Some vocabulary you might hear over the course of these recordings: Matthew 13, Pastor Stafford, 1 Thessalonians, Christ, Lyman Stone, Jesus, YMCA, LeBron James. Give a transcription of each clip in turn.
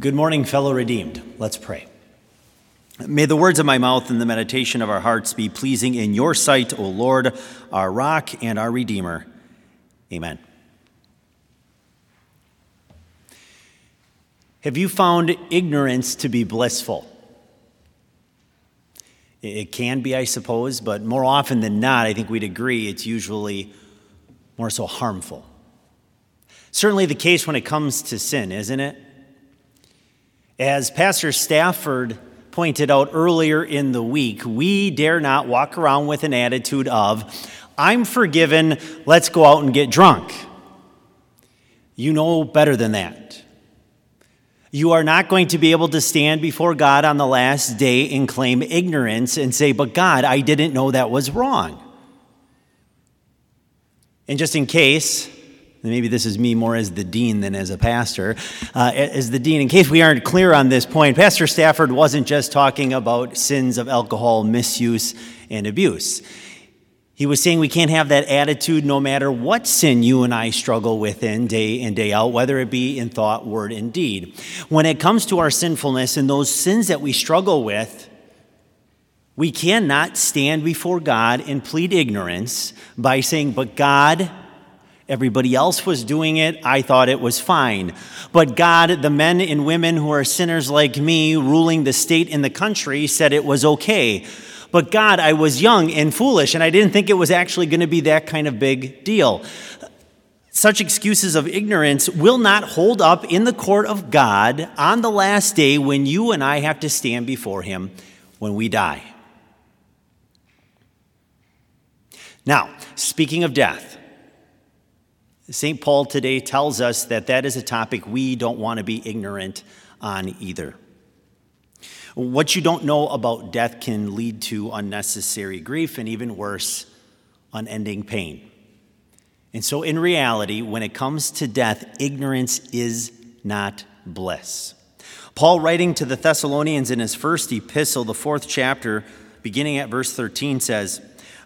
Good morning, fellow redeemed. Let's pray. May the words of my mouth and the meditation of our hearts be pleasing in your sight, O Lord, our rock and our redeemer. Amen. Have you found ignorance to be blissful? It can be, I suppose, but more often than not, I think we'd agree it's usually more so harmful. Certainly the case when it comes to sin, isn't it? As Pastor Stafford pointed out earlier in the week, we dare not walk around with an attitude of, I'm forgiven, let's go out and get drunk. You know better than that. You are not going to be able to stand before God on the last day and claim ignorance and say, but God, I didn't know that was wrong. And just in case, maybe this is me more as the dean than as a pastor. As the dean, in case we aren't clear on this point, Pastor Stafford wasn't just talking about sins of alcohol misuse and abuse. He was saying we can't have that attitude no matter what sin you and I struggle with day in, day out, whether it be in thought, word, and deed. When it comes to our sinfulness and those sins that we struggle with, we cannot stand before God and plead ignorance by saying, but God, everybody else was doing it. I thought it was fine. But God, the men and women who are sinners like me, ruling the state and the country, said it was okay. But God, I was young and foolish, and I didn't think it was actually going to be that kind of big deal. Such excuses of ignorance will not hold up in the court of God on the last day when you and I have to stand before Him when we die. Now, speaking of death, St. Paul today tells us that is a topic we don't want to be ignorant on either. What you don't know about death can lead to unnecessary grief and, even worse, unending pain. And so in reality, when it comes to death, ignorance is not bliss. Paul, writing to the Thessalonians in his first epistle, the 4th chapter, beginning at verse 13, says,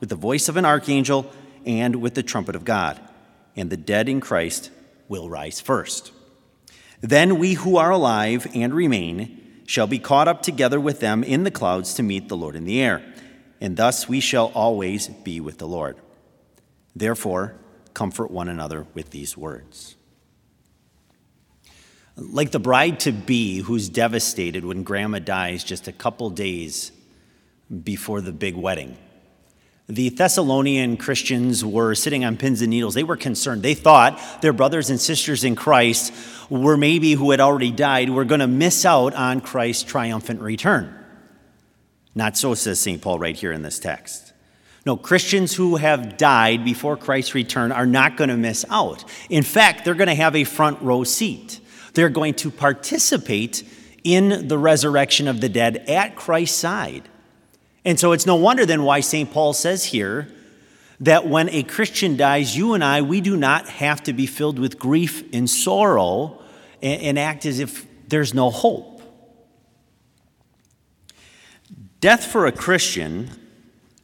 with the voice of an archangel, and with the trumpet of God. And the dead in Christ will rise first. Then we who are alive and remain shall be caught up together with them in the clouds to meet the Lord in the air. And thus we shall always be with the Lord. Therefore, comfort one another with these words. Like the bride-to-be who's devastated when grandma dies just a couple days before the big wedding, the Thessalonian Christians were sitting on pins and needles. They were concerned. They thought their brothers and sisters in Christ were maybe who had already died were going to miss out on Christ's triumphant return. Not so, says St. Paul right here in this text. No, Christians who have died before Christ's return are not going to miss out. In fact, they're going to have a front row seat. They're going to participate in the resurrection of the dead at Christ's side. And so it's no wonder then why St. Paul says here that when a Christian dies, you and I, we do not have to be filled with grief and sorrow and act as if there's no hope. Death for a Christian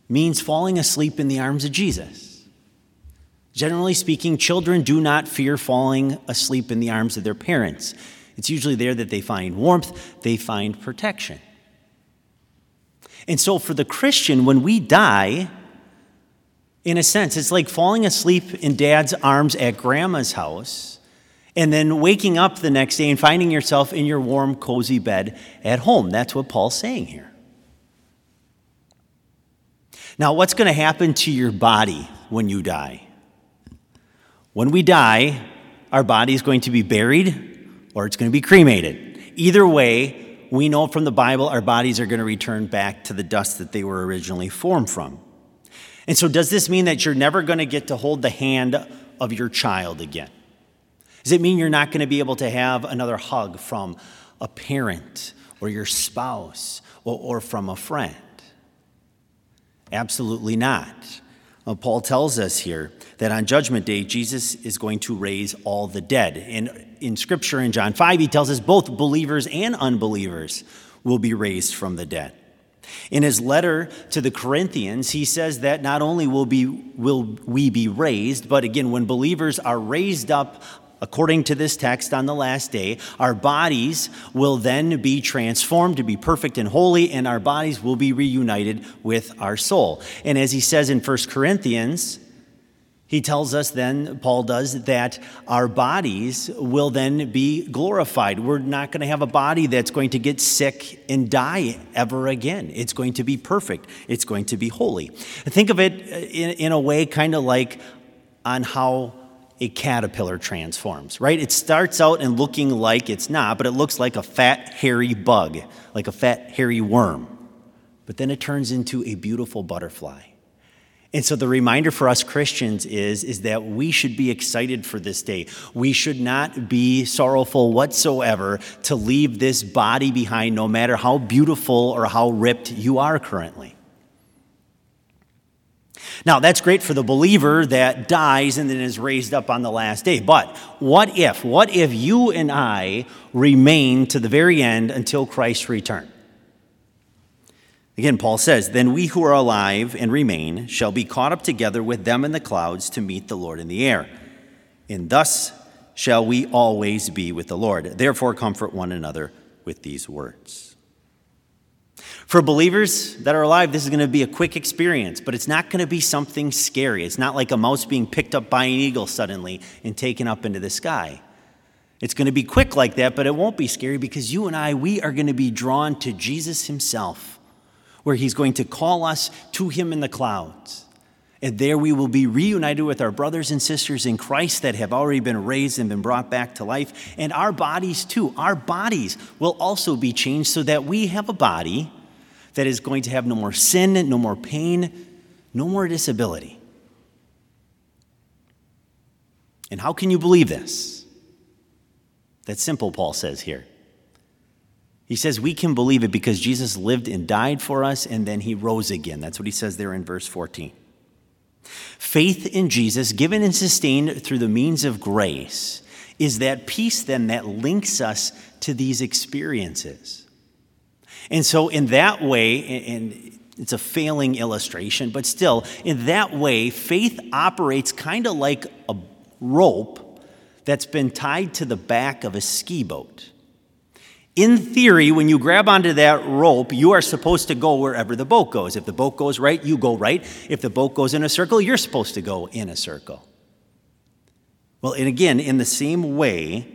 means falling asleep in the arms of Jesus. Generally speaking, children do not fear falling asleep in the arms of their parents. It's usually there that they find warmth, they find protection. And so for the Christian, when we die, in a sense, it's like falling asleep in Dad's arms at Grandma's house and then waking up the next day and finding yourself in your warm, cozy bed at home. That's what Paul's saying here. Now, what's going to happen to your body when you die? When we die, our body is going to be buried or it's going to be cremated. Either way, we know from the Bible our bodies are going to return back to the dust that they were originally formed from. And so does this mean that you're never going to get to hold the hand of your child again? Does it mean you're not going to be able to have another hug from a parent or your spouse or from a friend? Absolutely not. Well, Paul tells us here that on Judgment Day, Jesus is going to raise all the dead. And in Scripture in John 5, he tells us both believers and unbelievers will be raised from the dead. In his letter to the Corinthians, he says that not only will we be raised, but again, when believers are raised up, according to this text, on the last day, our bodies will then be transformed to be perfect and holy, and our bodies will be reunited with our soul. And as he says in 1 Corinthians, he tells us then, Paul does, that our bodies will then be glorified. We're not going to have a body that's going to get sick and die ever again. It's going to be perfect. It's going to be holy. Think of it in a way kind of like on how a caterpillar transforms, right? It starts out and looking like it's not, but it looks like a fat, hairy bug, like a fat, hairy worm. But then it turns into a beautiful butterfly. And so the reminder for us Christians is that we should be excited for this day. We should not be sorrowful whatsoever to leave this body behind, no matter how beautiful or how ripped you are currently. Now, that's great for the believer that dies and then is raised up on the last day. But what if you and I remain to the very end until Christ's return? Again, Paul says, "Then we who are alive and remain shall be caught up together with them in the clouds to meet the Lord in the air. And thus shall we always be with the Lord. Therefore, comfort one another with these words." For believers that are alive, this is going to be a quick experience, but it's not going to be something scary. It's not like a mouse being picked up by an eagle suddenly and taken up into the sky. It's going to be quick like that, but it won't be scary because you and I, we are going to be drawn to Jesus himself, where he's going to call us to him in the clouds. And there we will be reunited with our brothers and sisters in Christ that have already been raised and been brought back to life. And our bodies too, our bodies will also be changed so that we have a body that is going to have no more sin, no more pain, no more disability. And how can you believe this? That's simple, Paul says here. He says we can believe it because Jesus lived and died for us, and then he rose again. That's what he says there in verse 14. Faith in Jesus, given and sustained through the means of grace, is that peace then that links us to these experiences. And so in that way, and it's a failing illustration, but still, in that way, faith operates kind of like a rope that's been tied to the back of a ski boat. In theory, when you grab onto that rope, you are supposed to go wherever the boat goes. If the boat goes right, you go right. If the boat goes in a circle, you're supposed to go in a circle. Well, and again, in the same way,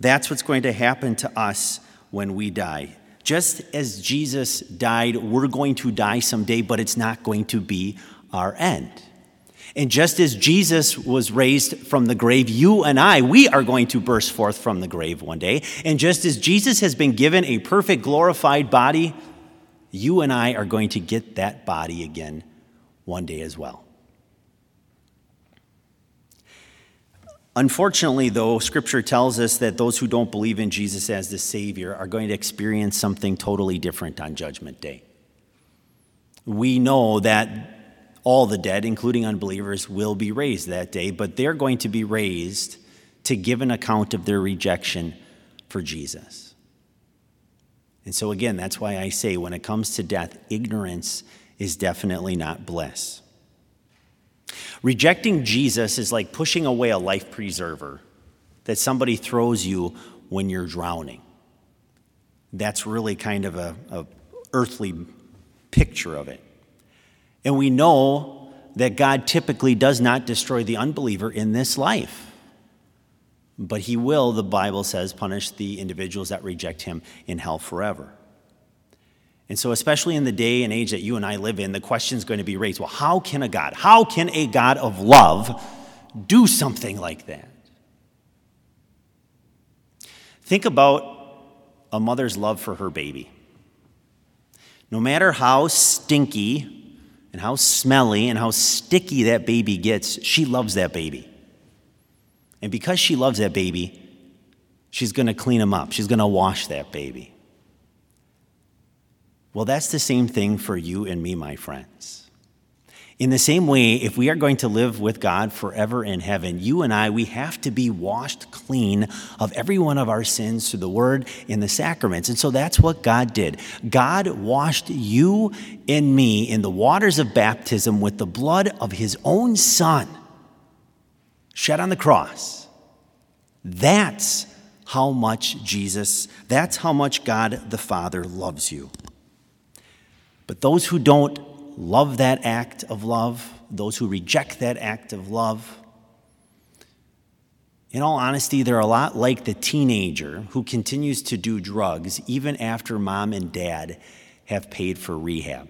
that's what's going to happen to us when we die. Just as Jesus died, we're going to die someday, but it's not going to be our end. And just as Jesus was raised from the grave, you and I, we are going to burst forth from the grave one day. And just as Jesus has been given a perfect, glorified body, you and I are going to get that body again one day as well. Unfortunately, though, Scripture tells us that those who don't believe in Jesus as the Savior are going to experience something totally different on Judgment Day. we know that all the dead, including unbelievers, will be raised that day, but they're going to be raised to give an account of their rejection for Jesus. And so again, that's why I say when it comes to death, ignorance is definitely not bliss. Rejecting Jesus is like pushing away a life preserver that somebody throws you when you're drowning. That's really kind of an earthly picture of it. And we know that God typically does not destroy the unbeliever in this life. But he will, the Bible says, punish the individuals that reject him in hell forever. And so especially in the day and age that you and I live in, the question's going to be raised, well, how can a God of love do something like that? Think about a mother's love for her baby. No matter how stinky and how smelly and how sticky that baby gets, she loves that baby. And because she loves that baby, she's going to clean him up. She's going to wash that baby. Well, that's the same thing for you and me, my friends. In the same way, if we are going to live with God forever in heaven, you and I, we have to be washed clean of every one of our sins through the word and the sacraments. And so that's what God did. God washed you and me in the waters of baptism with the blood of his own son shed on the cross. That's how much God the Father loves you. But those who don't love that act of love, those who reject that act of love, in all honesty, they're a lot like the teenager who continues to do drugs even after mom and dad have paid for rehab.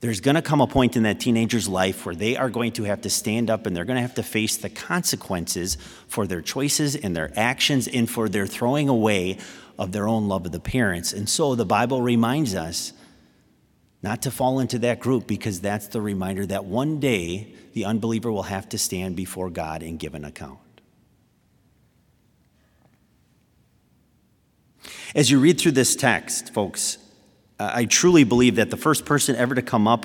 There's going to come a point in that teenager's life where they are going to have to stand up and they're going to have to face the consequences for their choices and their actions and for their throwing away of their own love of the parents. And so the Bible reminds us not to fall into that group, because that's the reminder that one day the unbeliever will have to stand before God and give an account. As you read through this text, folks, I truly believe that the first person ever to come up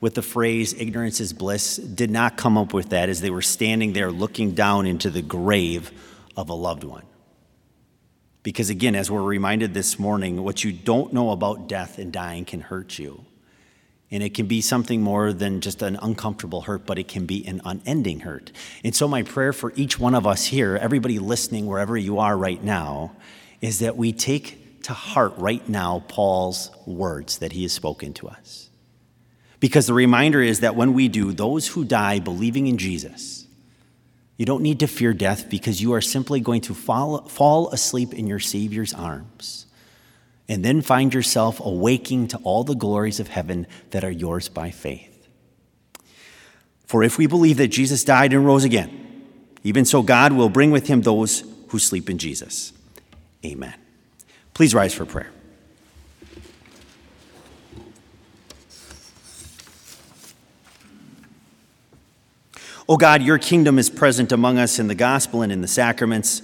with the phrase, ignorance is bliss, did not come up with that as they were standing there looking down into the grave of a loved one. Because again, as we're reminded this morning, what you don't know about death and dying can hurt you. And it can be something more than just an uncomfortable hurt, but it can be an unending hurt. And so my prayer for each one of us here, everybody listening wherever you are right now, is that we take to heart right now Paul's words that he has spoken to us. Because the reminder is that when we do, those who die believing in Jesus, you don't need to fear death, because you are simply going to fall asleep in your Savior's arms and then find yourself awaking to all the glories of heaven that are yours by faith. For if we believe that Jesus died and rose again, even so God will bring with him those who sleep in Jesus. Amen. Please rise for prayer. O God, your kingdom is present among us in the gospel and in the sacraments.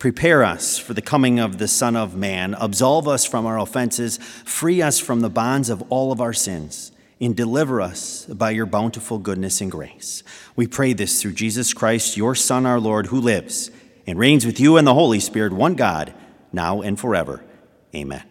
Prepare us for the coming of the Son of Man. Absolve us from our offenses. Free us from the bonds of all of our sins. And deliver us by your bountiful goodness and grace. We pray this through Jesus Christ, your Son, our Lord, who lives and reigns with you and the Holy Spirit, one God, now and forever. Amen.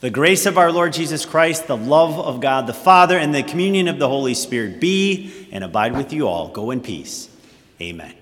The grace of our Lord Jesus Christ, the love of God the Father, and the communion of the Holy Spirit be and abide with you all. Go in peace. Amen.